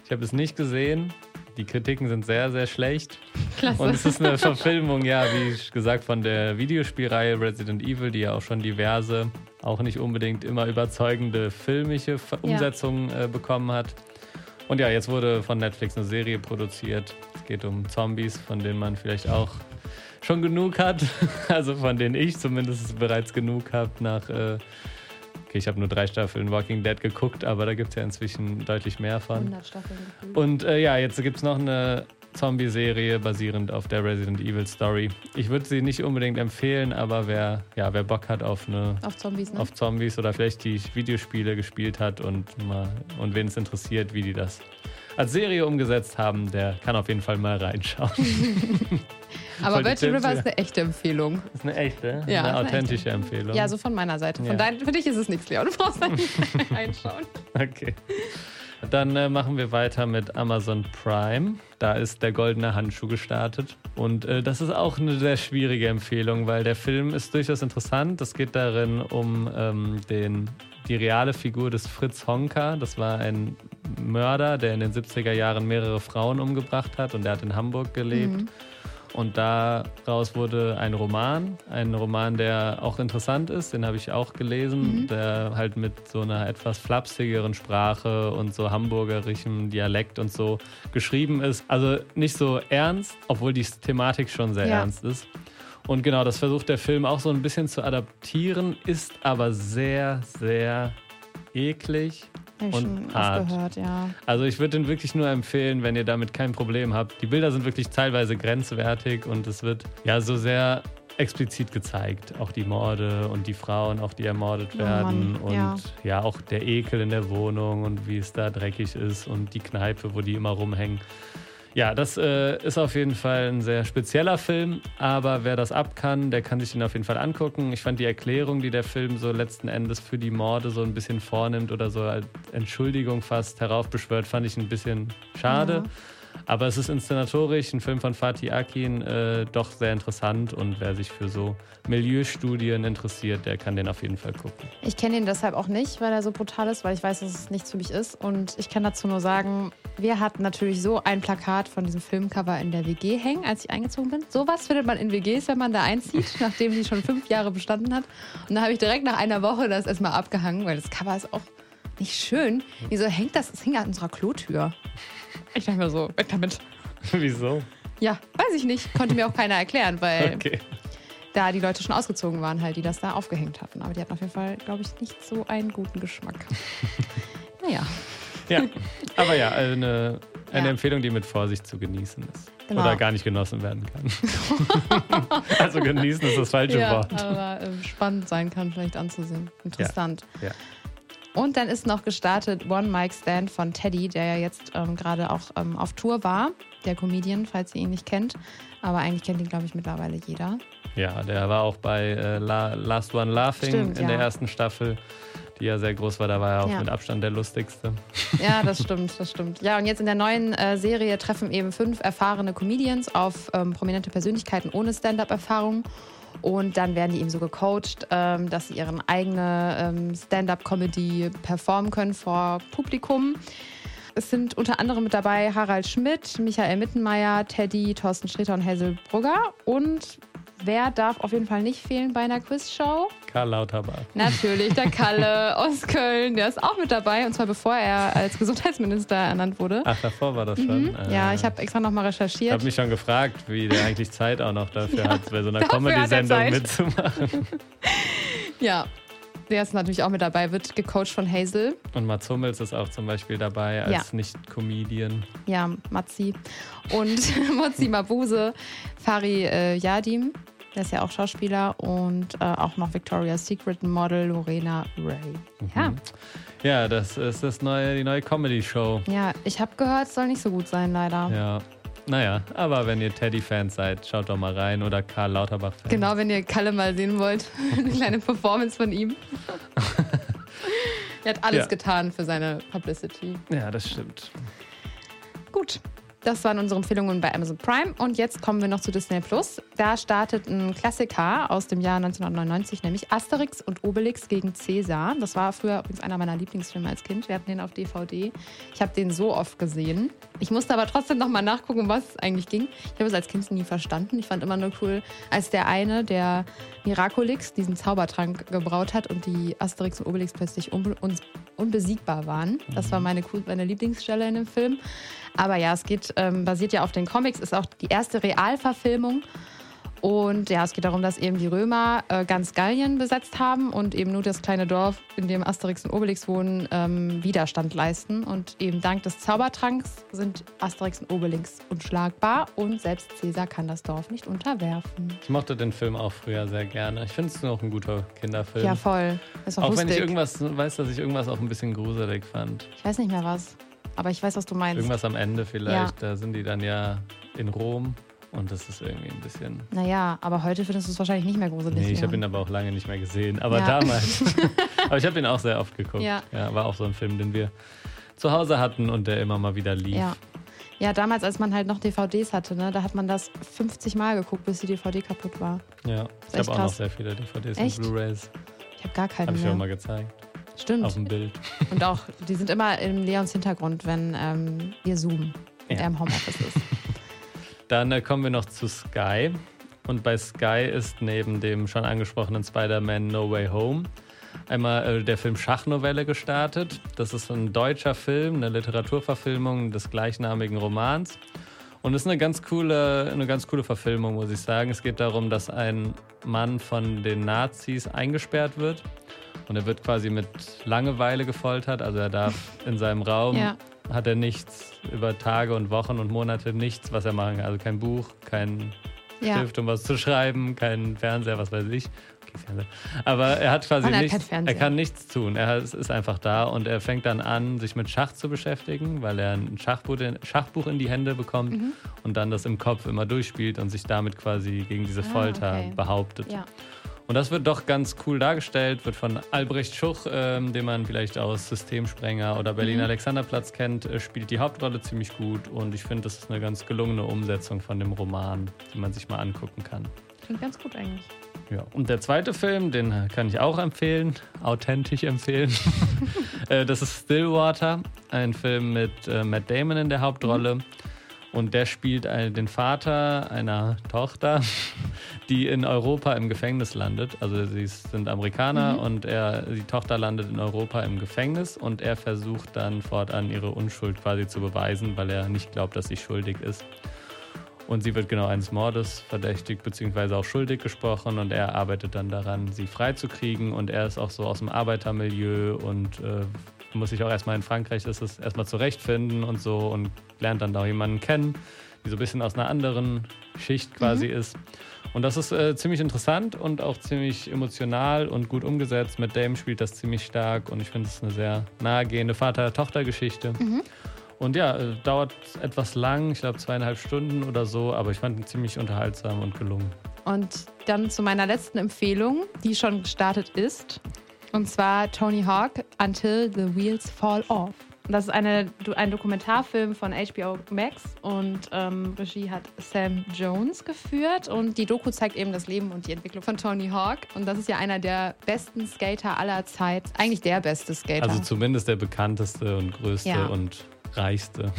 Ich habe es nicht gesehen. Die Kritiken sind sehr, sehr schlecht. Klasse. Und es ist eine Verfilmung, ja, wie gesagt, von der Videospielreihe Resident Evil, die ja auch schon diverse, auch nicht unbedingt immer überzeugende filmische Umsetzungen ja. äh, bekommen hat. Und ja, jetzt wurde von Netflix eine Serie produziert. Es geht um Zombies, von denen man vielleicht auch schon genug hat. Also von denen ich zumindest bereits genug habe nach... Äh, Okay, ich habe nur drei Staffeln Walking Dead geguckt, aber da gibt es ja inzwischen deutlich mehr von. hundert Staffeln. Und äh, ja, jetzt gibt es noch eine Zombie-Serie basierend auf der Resident Evil Story. Ich würde sie nicht unbedingt empfehlen, aber wer, ja, wer Bock hat auf eine auf Zombies, ne? auf Zombies oder vielleicht die Videospiele gespielt hat und, mal, und wen es interessiert, wie die das als Serie umgesetzt haben, der kann auf jeden Fall mal reinschauen. Aber Virgin River ist eine echte Empfehlung. Das ist eine echte, ja, eine authentische eine echte. Empfehlung. Ja, so von meiner Seite. Von ja. dein, für dich ist es nichts, Leon. Du brauchst da nicht reinschauen. Okay. Dann äh, machen wir weiter mit Amazon Prime. Da ist der goldene Handschuh gestartet. Und äh, das ist auch eine sehr schwierige Empfehlung, weil der Film ist durchaus interessant. Es geht darin um ähm, den, die reale Figur des Fritz Honka. Das war ein Mörder, der in den siebziger Jahren mehrere Frauen umgebracht hat. Und der hat in Hamburg gelebt. Mhm. Und daraus wurde ein Roman, ein Roman, der auch interessant ist, den habe ich auch gelesen, mhm. der halt mit so einer etwas flapsigeren Sprache und so hamburgerischem Dialekt und so geschrieben ist. Also nicht so ernst, obwohl die Thematik schon sehr ja. ernst ist. Und genau, das versucht der Film auch so ein bisschen zu adaptieren, ist aber sehr, sehr eklig. Und hart. Gehört, ja. Also ich würde den wirklich nur empfehlen, wenn ihr damit kein Problem habt. Die Bilder sind wirklich teilweise grenzwertig und es wird ja so sehr explizit gezeigt. Auch die Morde und die Frauen, auch die ermordet werden. Oh Mann, ja. Und ja, auch der Ekel in der Wohnung und wie es da dreckig ist und die Kneipe, wo die immer rumhängen. Ja, das äh, ist auf jeden Fall ein sehr spezieller Film, aber wer das ab kann, der kann sich den auf jeden Fall angucken. Ich fand die Erklärung, die der Film so letzten Endes für die Morde so ein bisschen vornimmt oder so als Entschuldigung fast heraufbeschwört, fand ich ein bisschen schade. Ja. Aber es ist inszenatorisch, ein Film von Fatih Akin, äh, doch sehr interessant und wer sich für so Milieustudien interessiert, der kann den auf jeden Fall gucken. Ich kenne ihn deshalb auch nicht, weil er so brutal ist, weil ich weiß, dass es nichts für mich ist und ich kann dazu nur sagen... Wir hatten natürlich so ein Plakat von diesem Filmcover in der W G hängen, als ich eingezogen bin. Sowas findet man in W Gs, wenn man da einzieht, nachdem die schon fünf Jahre bestanden hat. Und da habe ich direkt nach einer Woche das erstmal abgehangen, weil das Cover ist auch nicht schön. Wieso hängt das? Es hing an unserer Klotür. Ich dachte mir so, weg damit. Wieso? Ja, weiß ich nicht. Konnte mir auch keiner erklären, weil okay. da die Leute schon ausgezogen waren, halt, die das da aufgehängt hatten. Aber die hatten auf jeden Fall, glaube ich, nicht so einen guten Geschmack. Naja. Ja, aber ja, eine, eine ja. Empfehlung, die mit Vorsicht zu genießen ist. Genau. Oder gar nicht genossen werden kann. Also genießen ist das falsche ja, Wort. Aber äh, spannend sein kann vielleicht anzusehen. Interessant. Ja. Ja. Und dann ist noch gestartet One Mic Stand von Teddy, der ja jetzt ähm, gerade auch ähm, auf Tour war. Der Comedian, falls ihr ihn nicht kennt. Aber eigentlich kennt ihn, glaube ich, mittlerweile jeder. Ja, der war auch bei äh, La- Last One Laughing stimmt, in ja. der ersten Staffel, die ja sehr groß war. Da war er auch ja. mit Abstand der Lustigste. Ja, das stimmt, das stimmt. Ja, und jetzt in der neuen äh, Serie treffen eben fünf erfahrene Comedians auf ähm, prominente Persönlichkeiten ohne Stand-Up-Erfahrung. Und dann werden die eben so gecoacht, ähm, dass sie ihren eigenen ähm, Stand-Up-Comedy performen können vor Publikum. Es sind unter anderem mit dabei Harald Schmidt, Michael Mittenmeier, Teddy, Thorsten Sträter und Hazel Brugger. Und wer darf auf jeden Fall nicht fehlen bei einer Quizshow? Karl Lauterbach. Natürlich, der Kalle aus Köln, der ist auch mit dabei. Und zwar bevor er als Gesundheitsminister ernannt wurde. Ach, davor war das schon? Mhm. Äh, ja, ich habe extra nochmal recherchiert. Ich habe mich schon gefragt, wie der eigentlich Zeit auch noch dafür ja, hat, bei so einer Comedy-Sendung mitzumachen. Ja. Der ist natürlich auch mit dabei, wird gecoacht von Hazel. Und Mats Hummels ist auch zum Beispiel dabei als ja. Nicht-Comedian. Ja, Matzi. Und Motsi Mabuse, Fari äh, Yadim, der ist ja auch Schauspieler. Und äh, auch noch Victoria's Secret Model Lorena Ray. Ja, mhm. ja das ist das neue, die neue Comedy-Show. Ja, ich habe gehört, es soll nicht so gut sein, leider. Ja. Naja, aber wenn ihr Teddy-Fans seid, schaut doch mal rein. Oder Karl Lauterbach-Fans. Genau, wenn ihr Kalle mal sehen wollt. Eine kleine Performance von ihm. Er hat alles ja. getan für seine Publicity. Ja, das stimmt. Gut, das waren unsere Empfehlungen bei Amazon Prime. Und jetzt kommen wir noch zu Disney Plus. Da startet ein Klassiker aus dem Jahr neunzehnhundertneunundneunzig, nämlich Asterix und Obelix gegen Cäsar. Das war früher übrigens einer meiner Lieblingsfilme als Kind. Wir hatten den auf D V D. Ich habe den so oft gesehen. Ich musste aber trotzdem nochmal nachgucken, um was es eigentlich ging. Ich habe es als Kind nie verstanden. Ich fand immer nur cool, als der eine, der Miraculix, diesen Zaubertrank gebraut hat und die Asterix und Obelix plötzlich unbe- un- unbesiegbar waren. Das war meine, meine Lieblingsstelle in dem Film. Aber ja, es geht, ähm, basiert ja auf den Comics, ist auch die erste Realverfilmung. Und ja, es geht darum, dass eben die Römer äh, ganz Gallien besetzt haben und eben nur das kleine Dorf, in dem Asterix und Obelix wohnen, ähm, Widerstand leisten. Und eben dank des Zaubertranks sind Asterix und Obelix unschlagbar und selbst Cäsar kann das Dorf nicht unterwerfen. Ich mochte den Film auch früher sehr gerne. Ich finde es noch ein guter Kinderfilm. Ja, voll. Ist auch, auch lustig. Wenn ich irgendwas weiß, dass ich irgendwas auch ein bisschen gruselig fand. Ich weiß nicht mehr was, aber ich weiß, was du meinst. Irgendwas am Ende vielleicht, ja. Da sind die dann ja in Rom. Und das ist irgendwie ein bisschen... Naja, aber heute findest du es wahrscheinlich nicht mehr gruselig. Nee, ich habe ihn aber auch lange nicht mehr gesehen. Aber ja. damals. Aber ich habe ihn auch sehr oft geguckt. Ja. ja, war auch so ein Film, den wir zu Hause hatten und der immer mal wieder lief. Ja, ja damals, als man halt noch D V Ds hatte, ne, da hat man das fünfzig Mal geguckt, bis die D V D kaputt war. Ja, ich habe auch noch sehr viele D V Ds echt? Und Blu-Rays. Ich habe gar keine hab mehr. Habe ich auch mal gezeigt. Stimmt. Auf dem Bild. Und auch, die sind immer im Leons Hintergrund, wenn ähm, wir zoomen und ja. er im Homeoffice ist. Dann kommen wir noch zu Sky. Und bei Sky ist neben dem schon angesprochenen Spider-Man No Way Home einmal äh, der Film Schachnovelle gestartet. Das ist ein deutscher Film, eine Literaturverfilmung des gleichnamigen Romans. Und ist eine ganz coole, eine ganz coole Verfilmung, muss ich sagen. Es geht darum, dass ein Mann von den Nazis eingesperrt wird. Und er wird quasi mit Langeweile gefoltert. Also er darf in seinem Raum... Ja. hat er nichts über Tage und Wochen und Monate, nichts, was er machen kann. Also kein Buch, kein ja. Stift, um was zu schreiben, kein Fernseher, was weiß ich. Okay, Fernseher. Aber er hat quasi er nichts, hat er kann nichts tun. Er ist einfach da und er fängt dann an, sich mit Schach zu beschäftigen, weil er ein Schachbuch, Schachbuch in die Hände bekommt mhm. und dann das im Kopf immer durchspielt und sich damit quasi gegen diese Folter ah, okay. behauptet. Ja. Und das wird doch ganz cool dargestellt, wird von Albrecht Schuch, ähm, den man vielleicht aus Systemsprenger oder Berliner mhm. Alexanderplatz kennt, äh, spielt die Hauptrolle ziemlich gut. Und ich finde, das ist eine ganz gelungene Umsetzung von dem Roman, die man sich mal angucken kann. Klingt ganz gut eigentlich. Ja. Und der zweite Film, den kann ich auch empfehlen, authentisch empfehlen. äh, das ist Stillwater, ein Film mit äh, Matt Damon in der Hauptrolle. Mhm. Und der spielt den Vater einer Tochter, die in Europa im Gefängnis landet. Also sie sind Amerikaner mhm. und er, die Tochter landet in Europa im Gefängnis. Und er versucht dann fortan ihre Unschuld quasi zu beweisen, weil er nicht glaubt, dass sie schuldig ist. Und sie wird genau eines Mordes verdächtigt bzw. auch schuldig gesprochen. Und er arbeitet dann daran, sie freizukriegen. Und er ist auch so aus dem Arbeitermilieu und... Äh, muss ich auch erstmal in Frankreich ist es erstmal zurechtfinden und so und lernt dann da jemanden kennen, die so ein bisschen aus einer anderen Schicht quasi mhm. ist. Und das ist äh, ziemlich interessant und auch ziemlich emotional und gut umgesetzt. Matt Damon spielt das ziemlich stark und ich finde es eine sehr nahegehende Vater-Tochter-Geschichte. Mhm. Und ja, äh, dauert etwas lang, ich glaube zweieinhalb Stunden oder so, aber ich fand ihn ziemlich unterhaltsam und gelungen. Und dann zu meiner letzten Empfehlung, die schon gestartet ist. Und zwar Tony Hawk, Until the Wheels Fall Off. Das ist eine, ein Dokumentarfilm von H B O Max und ähm, Regie hat Sam Jones geführt. Und die Doku zeigt eben das Leben und die Entwicklung von Tony Hawk. Und das ist ja einer der besten Skater aller Zeit. Eigentlich der beste Skater. Also zumindest der bekannteste und größte ja. und reichste.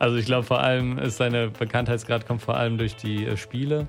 Also ich glaube vor allem, ist seine Bekanntheitsgrad kommt vor allem durch die äh, Spiele.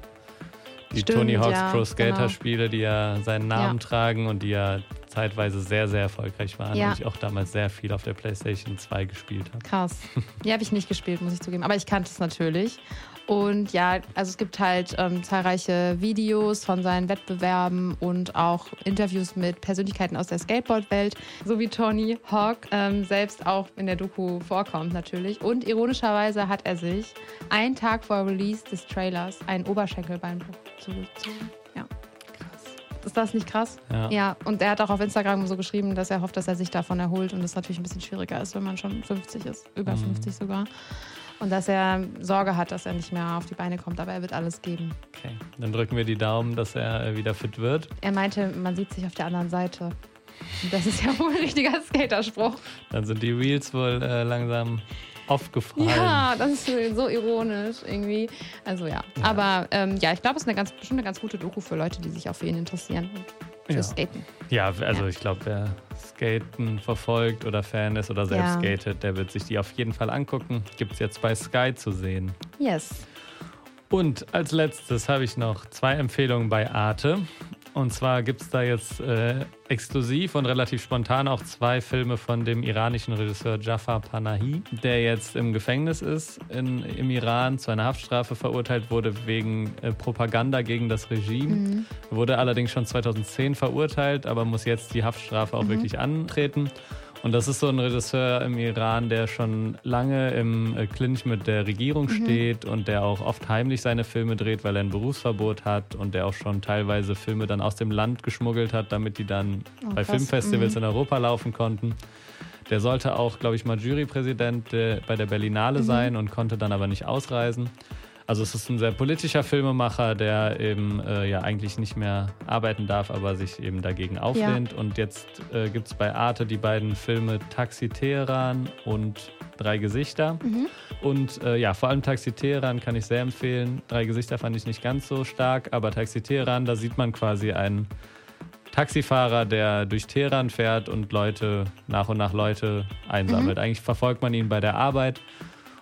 Die Stimmt, Tony Hawks ja, Pro Skater Spiele, genau. die ja seinen Namen ja. tragen und die ja zeitweise sehr, sehr erfolgreich waren ja. und ich auch damals sehr viel auf der PlayStation zwei gespielt habe. Krass. Die habe ich nicht gespielt, muss ich zugeben, aber ich kannte es natürlich. Und ja, also es gibt halt ähm, zahlreiche Videos von seinen Wettbewerben und auch Interviews mit Persönlichkeiten aus der Skateboard-Welt, so wie Tony Hawk ähm, selbst auch in der Doku vorkommt natürlich. Und ironischerweise hat er sich einen Tag vor Release des Trailers einen Oberschenkelbeinbruch zugezogen. Ja. Ist das nicht krass? Ja. ja. Und er hat auch auf Instagram so geschrieben, dass er hofft, dass er sich davon erholt und das natürlich ein bisschen schwieriger ist, wenn man schon fünfzig ist, über mhm. fünfzig sogar. Und dass er Sorge hat, dass er nicht mehr auf die Beine kommt, aber er wird alles geben. Okay, dann drücken wir die Daumen, dass er wieder fit wird. Er meinte, man sieht sich auf der anderen Seite. Und das ist ja wohl ein richtiger Skaterspruch. Dann sind die Wheels wohl äh, langsam aufgefallen. Ja, das ist so ironisch irgendwie. Also ja, ja. aber ähm, ja, ich glaube, es ist eine ganz, bestimmt eine ganz gute Doku für Leute, die sich auch für ihn interessieren und für ja. Skaten. Ja, also ja. ich glaube, wer Skaten verfolgt oder Fan ist oder selbst ja. skatet, der wird sich die auf jeden Fall angucken. Gibt es jetzt bei Sky zu sehen. Yes. Und als letztes habe ich noch zwei Empfehlungen bei Arte. Und zwar gibt es da jetzt äh, exklusiv und relativ spontan auch zwei Filme von dem iranischen Regisseur Jafar Panahi, der jetzt im Gefängnis ist in, im Iran, zu einer Haftstrafe verurteilt wurde wegen äh, Propaganda gegen das Regime. Mhm. Wurde allerdings schon zweitausendzehn verurteilt, aber muss jetzt die Haftstrafe auch mhm. wirklich antreten. Und das ist so ein Regisseur im Iran, der schon lange im Clinch mit der Regierung mhm. steht und der auch oft heimlich seine Filme dreht, weil er ein Berufsverbot hat und der auch schon teilweise Filme dann aus dem Land geschmuggelt hat, damit die dann oh, bei krass. Filmfestivals mhm. in Europa laufen konnten. Der sollte auch, glaube ich, mal Jurypräsident bei der Berlinale mhm. sein und konnte dann aber nicht ausreisen. Also es ist ein sehr politischer Filmemacher, der eben äh, ja eigentlich nicht mehr arbeiten darf, aber sich eben dagegen auflehnt. Ja. Und jetzt äh, gibt es bei Arte die beiden Filme Taxi Teheran und Drei Gesichter. Mhm. Und äh, ja, vor allem Taxi Teheran kann ich sehr empfehlen. Drei Gesichter fand ich nicht ganz so stark, aber Taxi Teheran, da sieht man quasi einen Taxifahrer, der durch Teheran fährt und Leute, nach und nach Leute einsammelt. Mhm. Eigentlich verfolgt man ihn bei der Arbeit.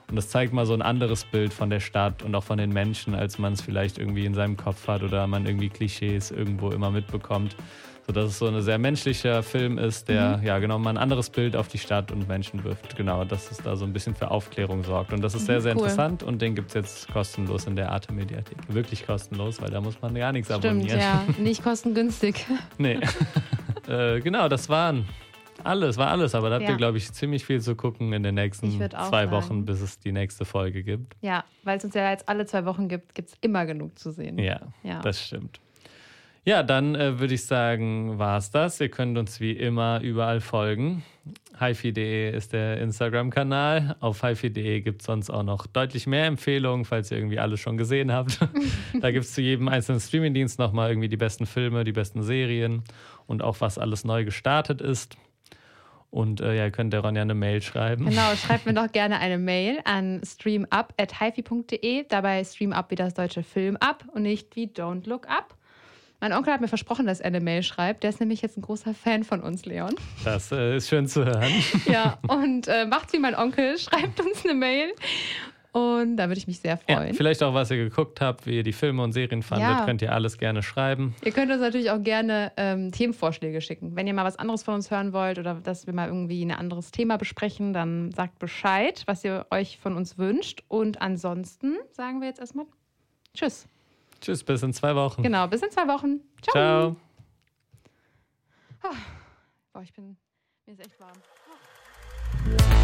Und das zeigt mal so ein anderes Bild von der Stadt und auch von den Menschen, als man es vielleicht irgendwie in seinem Kopf hat oder man irgendwie Klischees irgendwo immer mitbekommt. Sodass es so ein sehr menschlicher Film ist, der mhm. ja genau mal ein anderes Bild auf die Stadt und Menschen wirft. Genau, dass es da so ein bisschen für Aufklärung sorgt. Und das ist sehr, sehr cool. interessant und den gibt es jetzt kostenlos in der Arte Mediathek. Wirklich kostenlos, weil da muss man gar nichts Stimmt, abonnieren. Ja, nicht kostengünstig. Nee. äh, genau, das waren... Alles, war alles, aber da habt ja. ihr, glaube ich, ziemlich viel zu gucken in den nächsten zwei sagen. Wochen, bis es die nächste Folge gibt. Ja, weil es uns ja jetzt alle zwei Wochen gibt, gibt es immer genug zu sehen. Ja, ja. das stimmt. Ja, dann äh, würde ich sagen, war's das. Ihr könnt uns wie immer überall folgen. HiFi.de ist der Instagram-Kanal. Auf HiFi.de gibt es sonst auch noch deutlich mehr Empfehlungen, falls ihr irgendwie alles schon gesehen habt. Da gibt es zu jedem einzelnen Streamingdienst nochmal irgendwie die besten Filme, die besten Serien und auch was alles neu gestartet ist. Und äh, ja, ihr könnt der Ronja eine Mail schreiben. Genau, schreibt mir doch gerne eine Mail an streamup at hifi punkt de. Dabei streamup wie das deutsche Film ab und nicht wie Don't Look Up. Mein Onkel hat mir versprochen, dass er eine Mail schreibt. Der ist nämlich jetzt ein großer Fan von uns, Leon. Das äh, ist schön zu hören. Ja, und äh, macht wie mein Onkel, schreibt uns eine Mail. Und da würde ich mich sehr freuen. Ja, vielleicht auch, was ihr geguckt habt, wie ihr die Filme und Serien fandet, ja. könnt ihr alles gerne schreiben. Ihr könnt uns natürlich auch gerne ähm, Themenvorschläge schicken. Wenn ihr mal was anderes von uns hören wollt oder dass wir mal irgendwie ein anderes Thema besprechen, dann sagt Bescheid, was ihr euch von uns wünscht. Und ansonsten sagen wir jetzt erstmal Tschüss. Tschüss, bis in zwei Wochen. Genau, bis in zwei Wochen. Ciao. Ciao. Oh, boah, ich bin, mir ist echt warm. Oh.